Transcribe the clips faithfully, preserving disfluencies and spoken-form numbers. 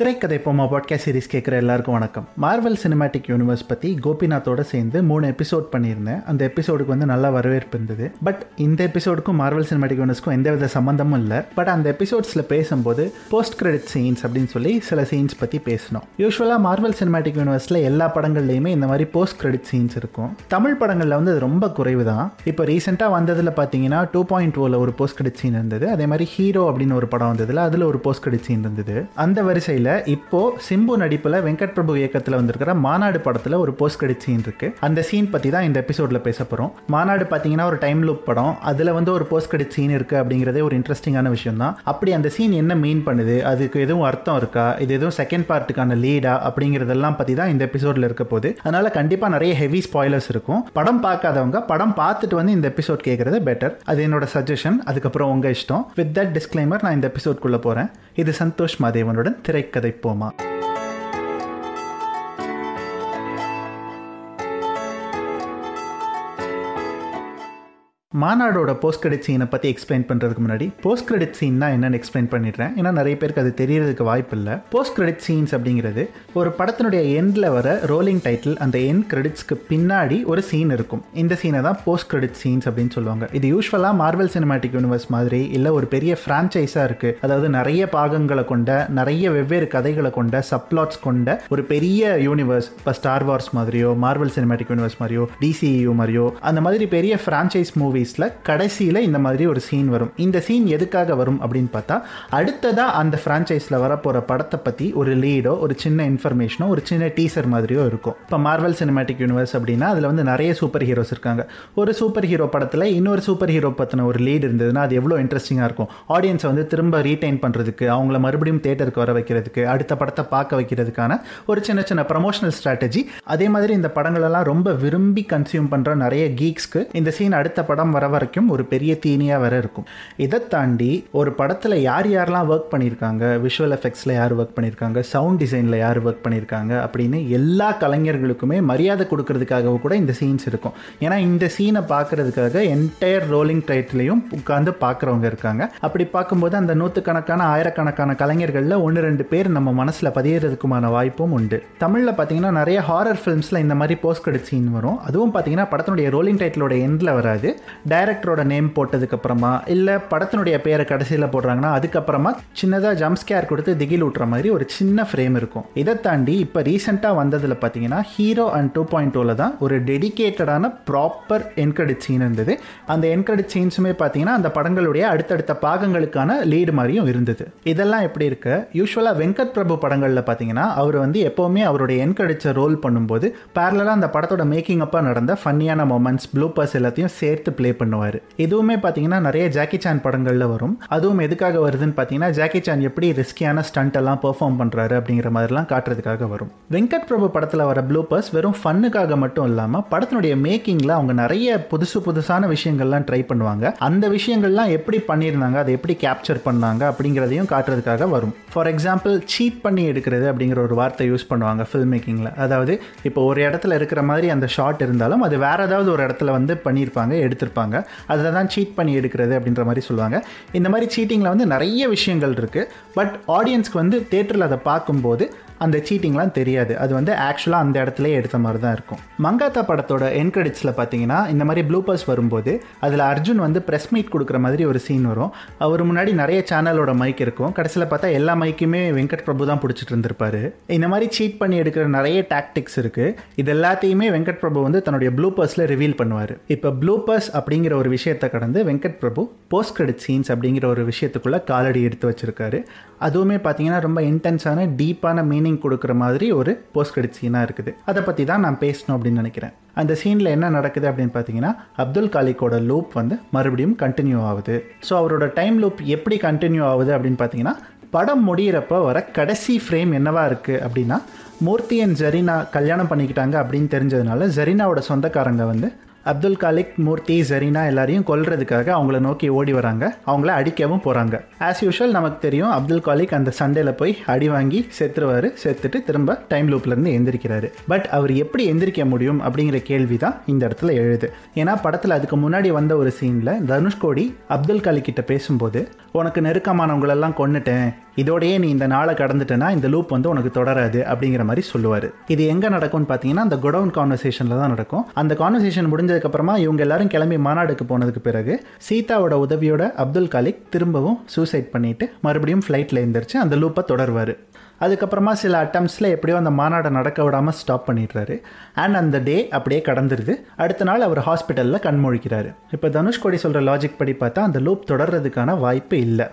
திரைக்கதை போமா podcast series கேட்குற எல்லாருக்கும் வணக்கம். மார்வல் சினிமேட்டிக் யூனிவர்ஸ் பற்றி கோபிநாத்தோடு சேர்ந்து மூணு எபிசோட் பண்ணியிருந்தேன். அந்த எபிசோடுக்கு வந்து நல்லா வரவேற்பு இருந்தது. பட் இந்த எபிசோடுக்கும் மார்வல் சினிமேட்டிக் யூனிவர்ஸ்க்கும் எந்தவித சம்மந்தமும் இல்லை. பட் அந்த எபிசோட்ஸில் பேசும்போது போஸ்ட் கிரெடிட் சீன்ஸ் அப்படின்னு சொல்லி சில சீன்ஸ் பற்றி பேசணும். யூஸ்வலாக மார்வல் சினிமேட்டிக் யூனிவர்ஸில் எல்லா படங்கள்லேயுமே இந்த மாதிரி போஸ்ட் கிரெடிட் சீன்ஸ் இருக்கும். தமிழ் படங்களில் வந்து அது ரொம்ப குறைவு தான். இப்போ ரீசெண்டாக வந்ததில் பார்த்தீங்கன்னா டூ பாயிண்ட் டூவில் ஒரு போஸ்ட் கிரெடிட் சீன் இருந்தது. அதே மாதிரி ஹீரோ அப்படின்னு ஒரு படம் வந்ததில் அதில் ஒரு போஸ்ட் கிரெடிட் சீன் இருந்தது. அந்த வரிசையில் இப்போ சிம்பு நடிப்புல வெங்கட் பிரபு இயக்கத்துல வந்திருக்கிற மாநாடு படத்துல ஒரு போஸ்ட் கிரெடிட் சீன் இருக்கு. அந்த சீன் பத்தி தான் இந்த எபிசோட்ல பேச போறோம். மாநாடு பாத்தீங்கன்னா ஒரு டைம் லூப் படம். அதுல வந்து ஒரு போஸ்ட் கிரெடிட் சீன் இருக்கு அப்படிங்கறதே ஒரு இன்ட்ரெஸ்டிங்கான விஷயம் தான். அப்படி அந்த சீன் என்ன மீன் பண்ணுது, அதுக்கு எதுவும் அர்த்தம் இருக்கா, இது எதுவும் செகண்ட் பார்ட்டுக்கான லீடா அப்படிங்கறதெல்லாம் பத்தி தான் இந்த எபிசோட்ல இருக்க போகுது. அதனால கண்டிப்பா நிறைய ஹெவி ஸ்பாயிலர்ஸ் இருக்கும். படம் பார்க்காதவங்க படம் பார்த்துட்டு வந்து இந்த எபிசோட் கேட்கறது பெட்டர். அது என்னோட சஜஷன். அதுக்கப்புறம் உங்க இஷ்டம். வித் தட் டிஸ்க்ளைமர் நான் இந்த எபிசோட் குள்ள போறேன். இது சந்தோஷ் மாதேவனுடன் திரைக்கதை கதை போமா. மாநாடோட போஸ்ட் கிரெடிட் சீனை பற்றி எக்ஸ்பிளைன் பண்ணுறதுக்கு முன்னாடி போஸ்ட் கிரெடிட் சீன்னா என்னென்னு எக்ஸ்பிளைன் பண்ணிடுறேன். ஏன்னா நிறைய பேருக்கு அது தெரியறதுக்கு வாய்ப்பு இல்லை. போஸ்ட் கிரெடிட் சீன்ஸ் அப்படிங்கிறது ஒரு படத்தினுடைய எண்டில் வர ரோலிங் டைட்டில் அந்த என் கிரெடிட்ஸ்க்கு பின்னாடி ஒரு சீன் இருக்கும். இந்த சீனை தான் போஸ்ட் கிரெடிட் சீன்ஸ் அப்படின்னு சொல்லுவாங்க. இது யூஸ்வலாக மார்வல் சினிமேட்டிக் யூனிவர்ஸ் மாதிரி இல்லை ஒரு பெரிய ஃப்ரான்ச்சைஸாக இருக்குது. அதாவது நிறைய பாகங்களை கொண்ட, நிறைய வெவ்வேறு கதைகளை கொண்ட, சப்ளாட்ஸ் கொண்ட ஒரு பெரிய யூனிவர்ஸ். இப்போ ஸ்டார் வார்ஸ் மாதிரியோ, மார்வல் சினிமேட்டிக் யூனிவர்ஸ் மாதிரியோ, டிசியு மாதிரியோ, அந்த மாதிரி பெரிய ஃப்ரான்ச்சைஸ் மூவி கடைசியில இந்த மாதிரி ஒரு சீன் வரும். இந்த சீன் எதுக்காக வரும் அப்படின்னு பார்த்தா, அடுத்ததா அந்த பிரான்சைஸ்ல வரப்போற படத்தை பத்தி ஒரு லீடோ, ஒரு சின்ன இன்ஃபர்மேஷனோ, ஒரு சின்ன டீசர் மாதிரியோ இருக்கும். இப்போ மார்வல் சினிமேட்டிக் யூனிவர்ஸ் அப்படின்னா அதுல வந்து நிறைய சூப்பர் ஹீரோஸ் இருக்காங்க. ஒரு சூப்பர் ஹீரோ படத்துல இன்னொரு சூப்பர் ஹீரோ பத்தின ஒரு லீடு இருந்ததுன்னா அது எவ்வளவு இன்ட்ரெஸ்டிங்கா இருக்கும். ஆடியன்ஸை வந்து திரும்ப ரீடைன் பண்றதுக்கு, அவங்கள மறுபடியும் தியேட்டருக்கு வர வைக்கிறதுக்கு, அடுத்த படத்தை பார்க்க வைக்கிறதுக்கான ஒரு சின்ன சின்ன ப்ரமோஷனல் ஸ்ட்ராட்டஜி. அதே மாதிரி இந்த படங்கள் எல்லாம் ரொம்ப விரும்பி கன்சியூம் பண்ற நிறைய கீக்ஸ்க்கு இந்த சீன் அடுத்த படம் வர வரைக்கும் ஒரு பெரிய தீனியாக வர இருக்கும். இதை தாண்டி ஒரு படத்தில் யார் யாரெல்லாம் ஒர்க் பண்ணியிருக்காங்க, விஷுவல் எஃபெக்ட்ஸில் யார் ஒர்க் பண்ணியிருக்காங்க, சவுண்ட் டிசைனில் யார் ஒர்க் பண்ணியிருக்காங்க அப்படின்னு எல்லா கலைஞர்களுக்குமே மரியாதை கொடுக்கறதுக்காகவும் கூட இந்த சீன்ஸ் இருக்கும். ஏன்னா இந்த சீனை பார்க்கறதுக்காக என்டையர் ரோலிங் டைட்டிலையும் உட்காந்து பார்க்குறவங்க இருக்காங்க. அப்படி பார்க்கும்போது அந்த நூற்றுக்கணக்கான ஆயிரக்கணக்கான கலைஞர்களில் ஒன்று ரெண்டு பேர் நம்ம மனசில் பதியறதுக்குமான வாய்ப்பும் உண்டு. தமிழில் பார்த்தீங்கன்னா நிறைய ஹாரர் ஃபிலிம்ஸில் இந்த மாதிரி போஸ்ட் கிரெடிட் சீன் வரும். அதுவும் பார்த்தீங்கன்னா படத்தினுடைய ரோலிங் டைட்டிலோட எண்டில் வராது. டைரக்டரோட நேம் போட்டதுக்கு அப்புறமா இல்லை படத்தினுடைய பேரை கடைசியில் போடுறாங்கன்னா அதுக்கப்புறமா சின்னதாக ஜம்ப்ஸ்கேர் கொடுத்து திகில் ஊட்டுற மாதிரி ஒரு சின்ன ஃப்ரேம் இருக்கும். இதை தாண்டி இப்போ ரீசெண்டாக வந்ததில் பார்த்தீங்கன்னா ஹீரோ அண்ட் டூ பாயிண்ட் டூவில் தான் ஒரு டெடிக்கேட்டடான ப்ராப்பர் என்கிரெடிட் சீன் இருந்தது. அந்த என்கிரெடிட் சீன்ஸுமே பார்த்தீங்கன்னா அந்த படங்களுடைய அடுத்தடுத்த பாகங்களுக்கான லீடு மாதிரியும் இருந்தது. இதெல்லாம் எப்படி இருக்க, யூஸ்வலாக வெங்கட் பிரபு படங்களில் பார்த்தீங்கன்னா அவர் வந்து எப்போவுமே அவருடைய என்கிரெடிட்ஸை ரோல் பண்ணும்போது பேரலாக அந்த படத்தோட மேக்கிங் அப்பாக நடந்த ஃபன்னியான மொமெண்ட்ஸ், ப்ளூப்பர்ஸ் எல்லாத்தையும் சேர்த்து பிளே பண்ணுவார். இதுவுமே பார்த்தீங்கன்னா நிறைய ஜாக்கி சான் படங்களில் வரும். அதுவும் எதுக்காக வருதுன்னு பார்த்தீங்கன்னா ஜாக்கி சான் எப்படி ரிஸ்கியான ஸ்டண்ட் எல்லாம் பெர்ஃபார்ம் பண்ணுறாரு அப்படிங்கிற மாதிரிலாம் காட்டுறதுக்காக வரும். வெங்கட் பிரபு படத்தில் வர ப்ளூப்பர்ஸ் வெறும் ஃபன்னுக்காக மட்டும் இல்லாமல் படத்தினுடைய மேக்கிங்கில் அவங்க நிறைய புதுசு புதுசான விஷயங்கள்லாம் ட்ரை பண்ணுவாங்க. அந்த விஷயங்கள்லாம் எப்படி பண்ணியிருந்தாங்க, அதை எப்படி கேப்சர் பண்ணாங்க அப்படிங்கிறதையும் காட்டுறதுக்காக வரும். ஃபார் எக்ஸாம்பிள், சீட் பண்ணி எடுக்கிறது அப்படிங்கிற ஒரு வார்த்தை யூஸ் பண்ணுவாங்க ஃபில்ம் மேக்கிங்கில். அதாவது இப்போ ஒரு இடத்துல இருக்கிற மாதிரி அந்த ஷாட் இருந்தாலும் அது வேறு ஏதாவது ஒரு இடத்துல வந்து பண்ணியிருப்பாங்க, எடுத்திருப்பாங்க. அதை தான் சீட் பண்ணி எடுக்கிறது அப்படின்ற மாதிரி சொல்லுவாங்க. இந்த மாதிரி சீட்டிங்கில் வந்து நிறைய விஷயங்கள் இருக்குது. பட் ஆடியன்ஸ்க்கு வந்து தியேட்டரில் அதை பார்க்கும்போது அந்த சீட்டிங்லாம் தெரியாது. அது வந்து ஆக்சுவலாக அந்த இடத்துல எடுத்த மாதிரி தான் இருக்கும். மங்காத்தா படத்தோட என்கிரெடிட்ஸில் பார்த்தீங்கன்னா இந்த மாதிரி ப்ளூப்பர்ஸ் வரும்போது அதில் அர்ஜுன் வந்து ப்ரெஸ் மீட் கொடுக்குற மாதிரி ஒரு சீன் வரும். அவர் முன்னாடி நிறைய சேனலோட மைக் இருக்கும். கடைசியில் பார்த்தா எல்லா மைக்குமே வெங்கட் பிரபு தான் பிடிச்சிட்டு இருந்திருப்பாரு. இந்த மாதிரி சீட் பண்ணி எடுக்கிற நிறைய டாக்டிக்ஸ் இருக்குது. இது எல்லாத்தையுமே வெங்கட் பிரபு வந்து தன்னுடைய ப்ளூப்பர்ஸில் ரிவீல் பண்ணுவார். இப்போ ப்ளூப்பர்ஸ் அப்படிங்கிற ஒரு விஷயத்தை கடந்து Venkat Prabhu post credit scenes அப்படிங்கிற ஒரு விஷயத்துக்குள்ளே காலடி எடுத்து வச்சிருக்காரு. அதுவுமே பார்த்தீங்கன்னா ரொம்ப இன்டென்ஸான, டீப்பான மீனிங் கொடுக்கிற மாதிரி ஒரு போஸ்ட் கிரெடிட் சீனா இருக்குது. அதை பத்தி தான் நான் பேசணும் அப்படின்னு நினைக்கிறேன். அந்த சீனில் என்ன நடக்குது அப்படின்னு பார்த்தீங்கன்னா அப்துல் காலிக்கோட லூப் வந்து மறுபடியும் கண்டினியூ ஆகுது. ஸோ அவரோட டைம் லூப் எப்படி கண்டினியூ ஆகுது அப்படின்னு பார்த்தீங்கன்னா படம் முடிகிறப்ப வர கடைசி ஃப்ரேம் என்னவா இருக்குது அப்படின்னா, மூர்த்தி அண்ட் ஜரீனா கல்யாணம் பண்ணிக்கிட்டாங்க அப்படின்னு தெரிஞ்சதுனால ஜரீனாவோட சொந்தக்காரங்க வந்து அப்துல் காலிக், மூர்த்தி, ஜரீனா எல்லாரையும் கொல்றதுக்காக அவங்கள நோக்கி ஓடி வராங்க. அவங்கள அடிக்கவும் போகிறாங்க. ஆஸ் யூஷுவல் நமக்கு தெரியும் அப்துல் காலிக் அந்த சண்டையில் போய் அடி வாங்கி செத்துருவார். செத்துட்டு திரும்ப டைம் லூப்லேருந்து எந்திரிக்கிறாரு. பட் அவர் எப்படி எந்திரிக்க முடியும் அப்படிங்கிற கேள்வி தான் இந்த இடத்துல எழுது. ஏன்னா படத்தில் அதுக்கு முன்னாடி வந்த ஒரு சீனில் தனுஷ் கோடி அப்துல் காலிக்கிட்ட பேசும்போது உனக்கு நெருக்கமானவங்களெல்லாம் கொன்னுட்டேன், இதோடையே நீ இந்த நாளை கடந்துட்டேன்னா இந்த லூப் வந்து உனக்கு தொடராது அப்படிங்கிற மாதிரி சொல்லுவார். இது எங்கே நடக்கும்னு பார்த்தீங்கன்னா அந்த குடவுன் கான்வர்சேஷனில் தான் நடக்கும். அந்த கான்வர்சேஷன் முடிஞ்சதுக்கப்புறமா இவங்க எல்லாரும் கிளம்பி மாநாடுக்கு போனதுக்கு பிறகு சீதாவோட உதவியோட அப்துல் காலிக் திரும்பவும் சூசைட் பண்ணிட்டு மறுபடியும் ஃப்ளைட்டில் எழுந்திரிச்சு அந்த லூப்பை தொடர்வார். அதுக்கப்புறமா சில அட்டம்ப்ஸில் எப்படியோ அந்த மாநாடை நடக்க விடாமல் ஸ்டாப் பண்ணிடுறாரு. அண்ட் அந்த டே அப்படியே கடந்துருது. அடுத்த நாள் அவர் ஹாஸ்பிட்டலில் கண்மொழிக்கிறாரு. இப்போ தனுஷ்கோடி சொல்கிற லாஜிக் படி பார்த்தா அந்த லூப் தொடர்றதுக்கான வாய்ப்பு இல்லை,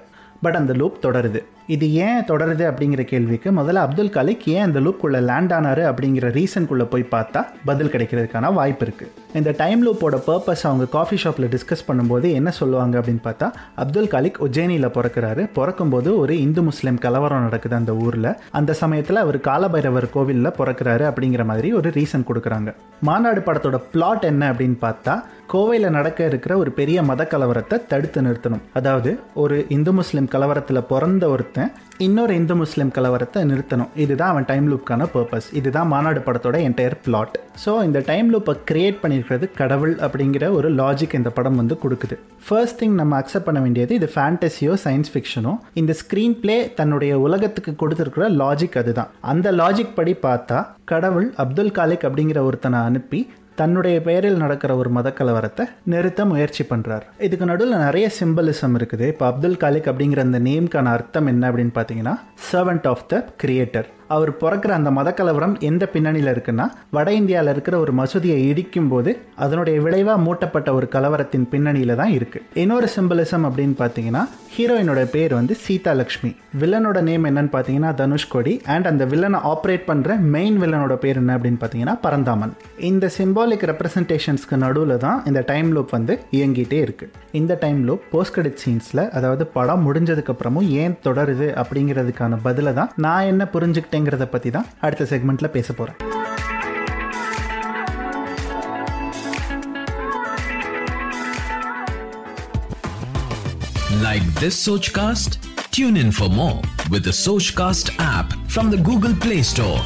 பட் அந்த லூப் தொடருது. இது ஏன் தொடருது அப்படிங்கிற கேள்விக்கு முதல்ல அப்துல் கலிக் ஏன் அந்த லூப்குள்ளே லேண்ட் ஆனார் அப்படிங்கிற ரீசனுக்குள்ளே போய் பார்த்தா பதில் கிடைக்கிறதுக்கான வாய்ப்பு இருக்குது. இந்த டைம் லூப்போட பர்பஸ் அவங்க காஃபி ஷாப்பில் டிஸ்கஸ் பண்ணும்போது என்ன சொல்லுவாங்க அப்படின்னு பார்த்தா, அப்துல் கலிக் உஜ்ஜயினியில் பிறக்கிறாரு. பிறக்கும்போது ஒரு இந்து முஸ்லீம் கலவரம் நடக்குது அந்த ஊரில். அந்த சமயத்தில் அவர் காலபைரவர் கோவிலில் பிறக்கிறாரு அப்படிங்கிற மாதிரி ஒரு ரீசன் கொடுக்குறாங்க. மாநாடு படத்தோட பிளாட் என்ன அப்படின்னு பார்த்தா, கோவையில் நடக்க இருக்கிற ஒரு பெரிய மத கலவரத்தை தடுத்து நிறுத்தணும். அதாவது ஒரு இந்து முஸ்லீம் கலவரத்தில் பிறந்த ஒருத்தன் இன்னொரு இந்து முஸ்லீம் கலவரத்தை நிறுத்தணும். இதுதான் அவன் டைம் லூப்கான பர்பஸ். இதுதான் மாநாடு படத்தோட என்டையர் பிளாட். ஸோ இந்த டைம் லூப்பை கிரியேட் பண்ணியிருக்கிறது கடவுள் அப்படிங்கிற ஒரு லாஜிக் இந்த படம் வந்து கொடுக்குது. ஃபர்ஸ்ட் திங் நம்ம அக்செப்ட் பண்ண வேண்டியது, இது ஃபேண்டசியோ சயின்ஸ் ஃபிக்ஷனோ, இந்த ஸ்க்ரீன் பிளே தன்னுடைய உலகத்துக்கு கொடுத்துருக்கிற லாஜிக் அதுதான். அந்த லாஜிக் படி பார்த்தா கடவுள் அப்துல் காலிக் அப்படிங்கிற ஒருத்தனை அனுப்பி தன்னுடைய பெயரில் நடக்கிற ஒரு மத கலவரத்தை நிறுத்த முயற்சி பண்ணுறார். இதுக்கு நடுவில் நிறைய சிம்பலிசம் இருக்குது. இப்போ அப்துல் காலிக் அப்படிங்கிற அந்த நேம்கான அர்த்தம் என்ன அப்படின்னு பார்த்தீங்கன்னா, சர்வன்ட் ஆஃப் த கிரியேட்டர். அவர் பிறக்கிற அந்த மத கலவரம் எந்த பின்னணியில் இருக்குன்னா, வட இந்தியாவில் இருக்கிற ஒரு மசூதியை இடிக்கும் போது அதனுடைய விளைவாக மூட்டப்பட்ட ஒரு கலவரத்தின் பின்னணியில் தான் இருக்குது. இன்னொரு சிம்பலிசம் அப்படின்னு பார்த்தீங்கன்னா, ஹீரோயினோட பேர் வந்து சீதா லக்ஷ்மி, வில்லனோட நேம் என்னன்னு பார்த்தீங்கன்னா தனுஷ்கோடி, அண்ட் அந்த வில்லனை ஆப்ரேட் பண்ணுற மெயின் வில்லனோட பேர் என்ன அப்படின்னு பார்த்தீங்கன்னா பரந்தாமன். இந்த சிம்பாலிக் ரெப்ரசன்டேஷன்ஸ்க்கு நடுவில் தான் இந்த டைம் லூப் வந்து இயங்கிட்டே இருக்குது. இந்த டைம் லூப் போஸ்ட் கிரெடிட் சீன்ஸில், அதாவது படம் முடிஞ்சதுக்கப்புறமும் ஏன் தொடருது அப்படிங்கிறதுக்கான பதிலை தான் நான் என்ன புரிஞ்சுக்கிட்டேன் பத்தி தான் அடுத்த செக்மெண்ட்ல பேச போறேன். Like this Sochcast? Tune in for more with the Sochcast app from the Google Play Store.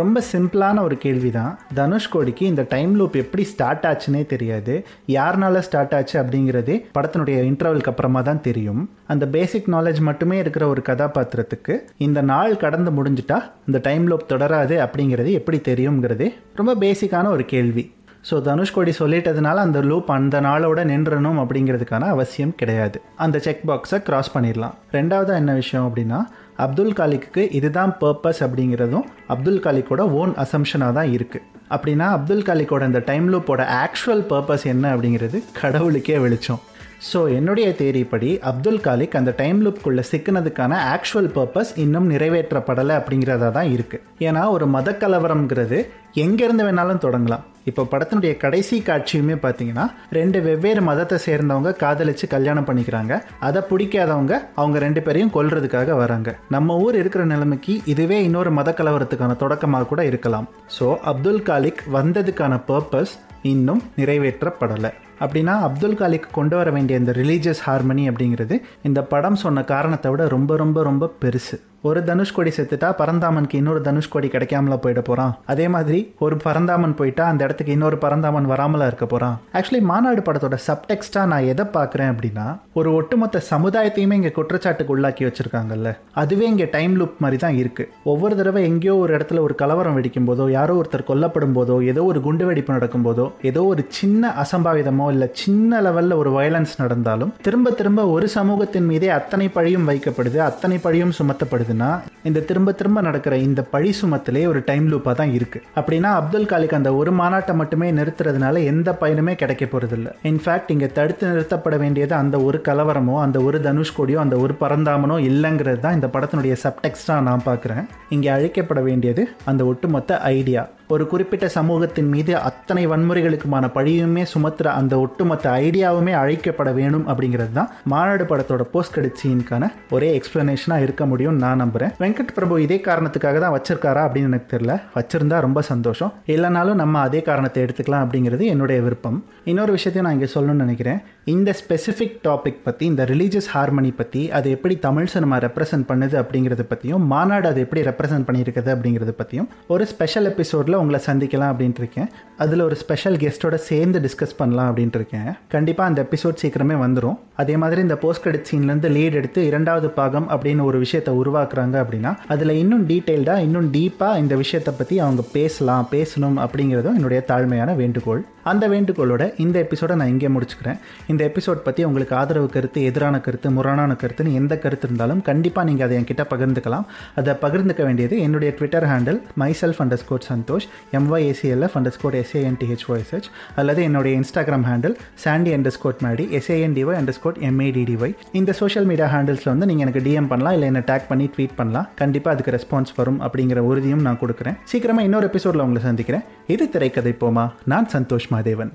ரொம்ப சிம்பிளான ஒரு கேள்வி தான். தனுஷ்கோடிக்கு இந்த டைம் லூப் எப்படி ஸ்டார்ட் ஆச்சுன்னே தெரியாது, யாருனால ஸ்டார்ட் ஆச்சு அப்படிங்கிறதே படத்தினுடைய இன்டர்வலுக்கு அப்புறமா தான் தெரியும். அந்த பேசிக் நாலேஜ் மட்டுமே இருக்கிற ஒரு கதாபாத்திரத்துக்கு இந்த நாள் கடந்து முடிஞ்சிட்டா இந்த டைம் லூப் தொடராது அப்படிங்கிறது எப்படி தெரியுங்கிறதே ரொம்ப பேசிக்கான ஒரு கேள்வி. ஸோ தனுஷ்கோடி சொல்லிட்டதுனால அந்த லூப் அந்த நாளோட நின்றணும் அப்படிங்கிறதுக்கான அவசியம் கிடையாது. அந்த செக் பாக்ஸை கிராஸ் பண்ணிடலாம். ரெண்டாவது என்ன விஷயம் அப்படின்னா, அப்துல் காலிக்கு இதுதான் பர்பஸ் அப்படிங்கிறதும் அப்துல் காலிக்கோட ஓன் அசம்ஷனாக தான் இருக்குது. அப்படின்னா அப்துல் காலிக்கோட இந்த டைம் லூப்போட ஆக்சுவல் பர்பஸ் என்ன அப்படிங்கிறது கடவுளுக்கே வெளிச்சம். ஸோ என்னுடைய தேரிப்படி அப்துல் காலிக் அந்த டைம் லூப்புக்குள்ளே சிக்கினதுக்கான ஆக்சுவல் பர்பஸ் இன்னும் நிறைவேற்றப்படலை அப்படிங்கிறதா தான் இருக்குது. ஏன்னா ஒரு மத கலவரம்ங்கிறது எங்கேருந்து வேணாலும் தொடங்கலாம். இப்போ படத்தினுடைய கடைசி காட்சியுமே பார்த்தீங்கன்னா, ரெண்டு வெவ்வேறு மதத்தை சேர்ந்தவங்க காதலிச்சு கல்யாணம் பண்ணிக்கிறாங்க. அதை பிடிக்காதவங்க அவங்க ரெண்டு பேரையும் கொல்றதுக்காக வராங்க. நம்ம ஊர் இருக்கிற நிலைமைக்கு இதுவே இன்னொரு மத கலவரத்துக்கான தொடக்கமாக கூட இருக்கலாம். ஸோ அப்துல் காலிக் வந்ததுக்கான பர்பஸ் இன்னும் நிறைவேற்றப்படலை. அப்படின்னா அப்துல் காலிக்கு கொண்டு வர வேண்டிய இந்த ரிலீஜியஸ் ஹார்மனி அப்படிங்கிறது இந்த படம் சொன்ன காரணத்தை விட ரொம்ப ரொம்ப ரொம்ப பெருசு. ஒரு தனுஷ்கோடி செத்துட்டா பரந்தாமனுக்கு இன்னொரு தனுஷ்கோடி கிடைக்காமல போயிட போகிறான். அதே மாதிரி ஒரு பரந்தாமன் போயிட்டா அந்த இடத்துக்கு இன்னொரு பரந்தாமன் வராமலா இருக்க போகிறான். ஆக்சுவலி மாநாடு படத்தோட சப்டெக்ஸ்டாக நான் எதை பார்க்குறேன் அப்படின்னா, ஒரு ஒட்டுமொத்த சமுதாயத்தையுமே இங்கே குற்றச்சாட்டுக்கு உள்ளாக்கி வச்சுருக்காங்கல்ல, அதுவே இங்கே டைம் லூப் மாதிரி தான் இருக்குது. ஒவ்வொரு தடவை எங்கேயோ ஒரு இடத்துல ஒரு கலவரம் வெடிக்கும் போதோ, யாரோ ஒருத்தர் கொல்லப்படும் போதோ, ஏதோ ஒரு குண்டுவெடிப்பு நடக்கும் போதோ, ஏதோ ஒரு சின்ன அசம்பாவிதமோ இல்லை சின்ன லெவலில் ஒரு வயலன்ஸ் நடந்தாலும் திரும்ப திரும்ப ஒரு சமூகத்தின் மீதே அத்தனை பழியும் வைக்கப்படுது, அத்தனை பழியும் சுமத்தப்படுதுன்னா இந்த திரும்ப திரும்ப நடக்கிற இந்த பழி சுமத்திலே ஒரு டைம் லூப்பாக தான் இருக்குது. அப்படின்னா அப்துல் காலிக் அந்த ஒரு மாநாட்டை மட்டுமே நிறுத்துறதுனால எந்த பயனுமே கிடைக்க போகிறதில்ல. இன்ஃபேக்ட் இங்கே தடுத்து நிறுத்தப்பட வேண்டியது அந்த ஒரு கலவரமோ, அந்த ஒரு தனுஷ்கோடியோ, அந்த ஒரு பரந்தாமனோ இல்லைங்கிறது தான் இந்த படத்தினுடைய சப்டெக்ஸ்டாக நான் பார்க்குறேன். இங்கே அழிக்கப்பட வேண்டியது அந்த ஒட்டுமொத்த ஐடியா. ஒரு குறிப்பிட்ட சமூகத்தின் மீது அத்தனை வன்முறைகளுக்குமான பழியுமே சுமத்துற அந்த ஒட்டுமொத்த ஐடியாவுமே அழிக்கப்பட வேணும் அப்படிங்கிறது தான் மாநாடு படத்தோட போஸ்ட் கிரெடிட் சீனுக்கான ஒரே எக்ஸ்பிளனேஷனாக இருக்க முடியும்னு நான் நம்புகிறேன். வெங்கட் பிரபு இதே காரணத்துக்காக தான் வச்சிருக்காரா அப்படின்னு எனக்கு தெரியல. வச்சிருந்தா ரொம்ப சந்தோஷம், இல்லைனாலும் நம்ம அதே காரணத்தை எடுத்துக்கலாம் அப்படிங்கிறது என்னுடைய விருப்பம். இன்னொரு விஷயத்தையும் நான் இங்கே சொல்லணும்னு நினைக்கிறேன். இந்த ஸ்பெசிஃபிக் டாபிக் பற்றி, இந்த ரிலீஜியஸ் ஹார்மனி பற்றி, அது எப்படி தமிழ் சினிமா ரெப்ரசன்ட் பண்ணுது அப்படிங்கிறத பற்றியும், மாநாடு அது எப்படி ரெப்ரசன்ட் பண்ணியிருக்கிறது அப்படிங்கிறத பற்றியும் ஒரு ஸ்பெஷல் எபிசோடில் எபிசோடில் உங்களை சந்திக்கலாம் அப்படின்ட்டு இருக்கேன். அதில் ஒரு ஸ்பெஷல் கெஸ்ட்டோட சேர்ந்து டிஸ்கஸ் பண்ணலாம் அப்படின்ட்டு இருக்கேன். கண்டிப்பாக அந்த எபிசோட் சீக்கிரமே வந்துடும். அதே மாதிரி இந்த போஸ்ட் கிரெடிட் சீன்லேருந்து லீட் எடுத்து இரண்டாவது பாகம் அப்படின்னு ஒரு விஷயத்தை உருவாக்குறாங்க அப்படின்னா அதில் இன்னும் டீட்டெயில்டாக இன்னும் டீப்பாக இந்த விஷயத்தை பற்றி அவங்க பேசலாம் பேசணும் அப்படிங்கிறதும் என்னுடைய தாழ்மையான வேண்டுகோள். அந்த வேண்டுகோளோட இந்த எபிசோடை நான் இங்கே முடிச்சுக்கிறேன். இந்த எபிசோட் பற்றி உங்களுக்கு ஆதரவு கருத்து, எதிரான கருத்து, முரணான கருத்துன்னு எந்த கருத்து இருந்தாலும் கண்டிப்பாக நீங்கள் அதை என்கிட்ட பகிர்ந்துக்கலாம். அதை பகிர்ந்துக்க வேண்டியது என்னுடைய Twitter handle myself underscore Santosh MYACLF underscore SANDHYSH அல்லது என்னுடைய Instagram handle Sandy underscore Maddy SANDY underscore MADDY. இந்த சோஷியல் மீடியா ஹேண்டில்ஸில் வந்து நீங்கள் எனக்கு டிஎம் பண்ணலாம், இல்லை என்னை டேக் பண்ணி ட்வீட் பண்ணலாம். கண்டிப்பாக அதுக்கு ரெஸ்பான்ஸ் வரும் அப்படிங்கிற உறுதியும் நான் கொடுக்குறேன். சீக்கிரமாக இன்னொரு எபிசோடில் உங்களை சந்திக்கிறேன். இது திரைக்கதை போமா. நான் சந்தோஷ் மாதேவன்.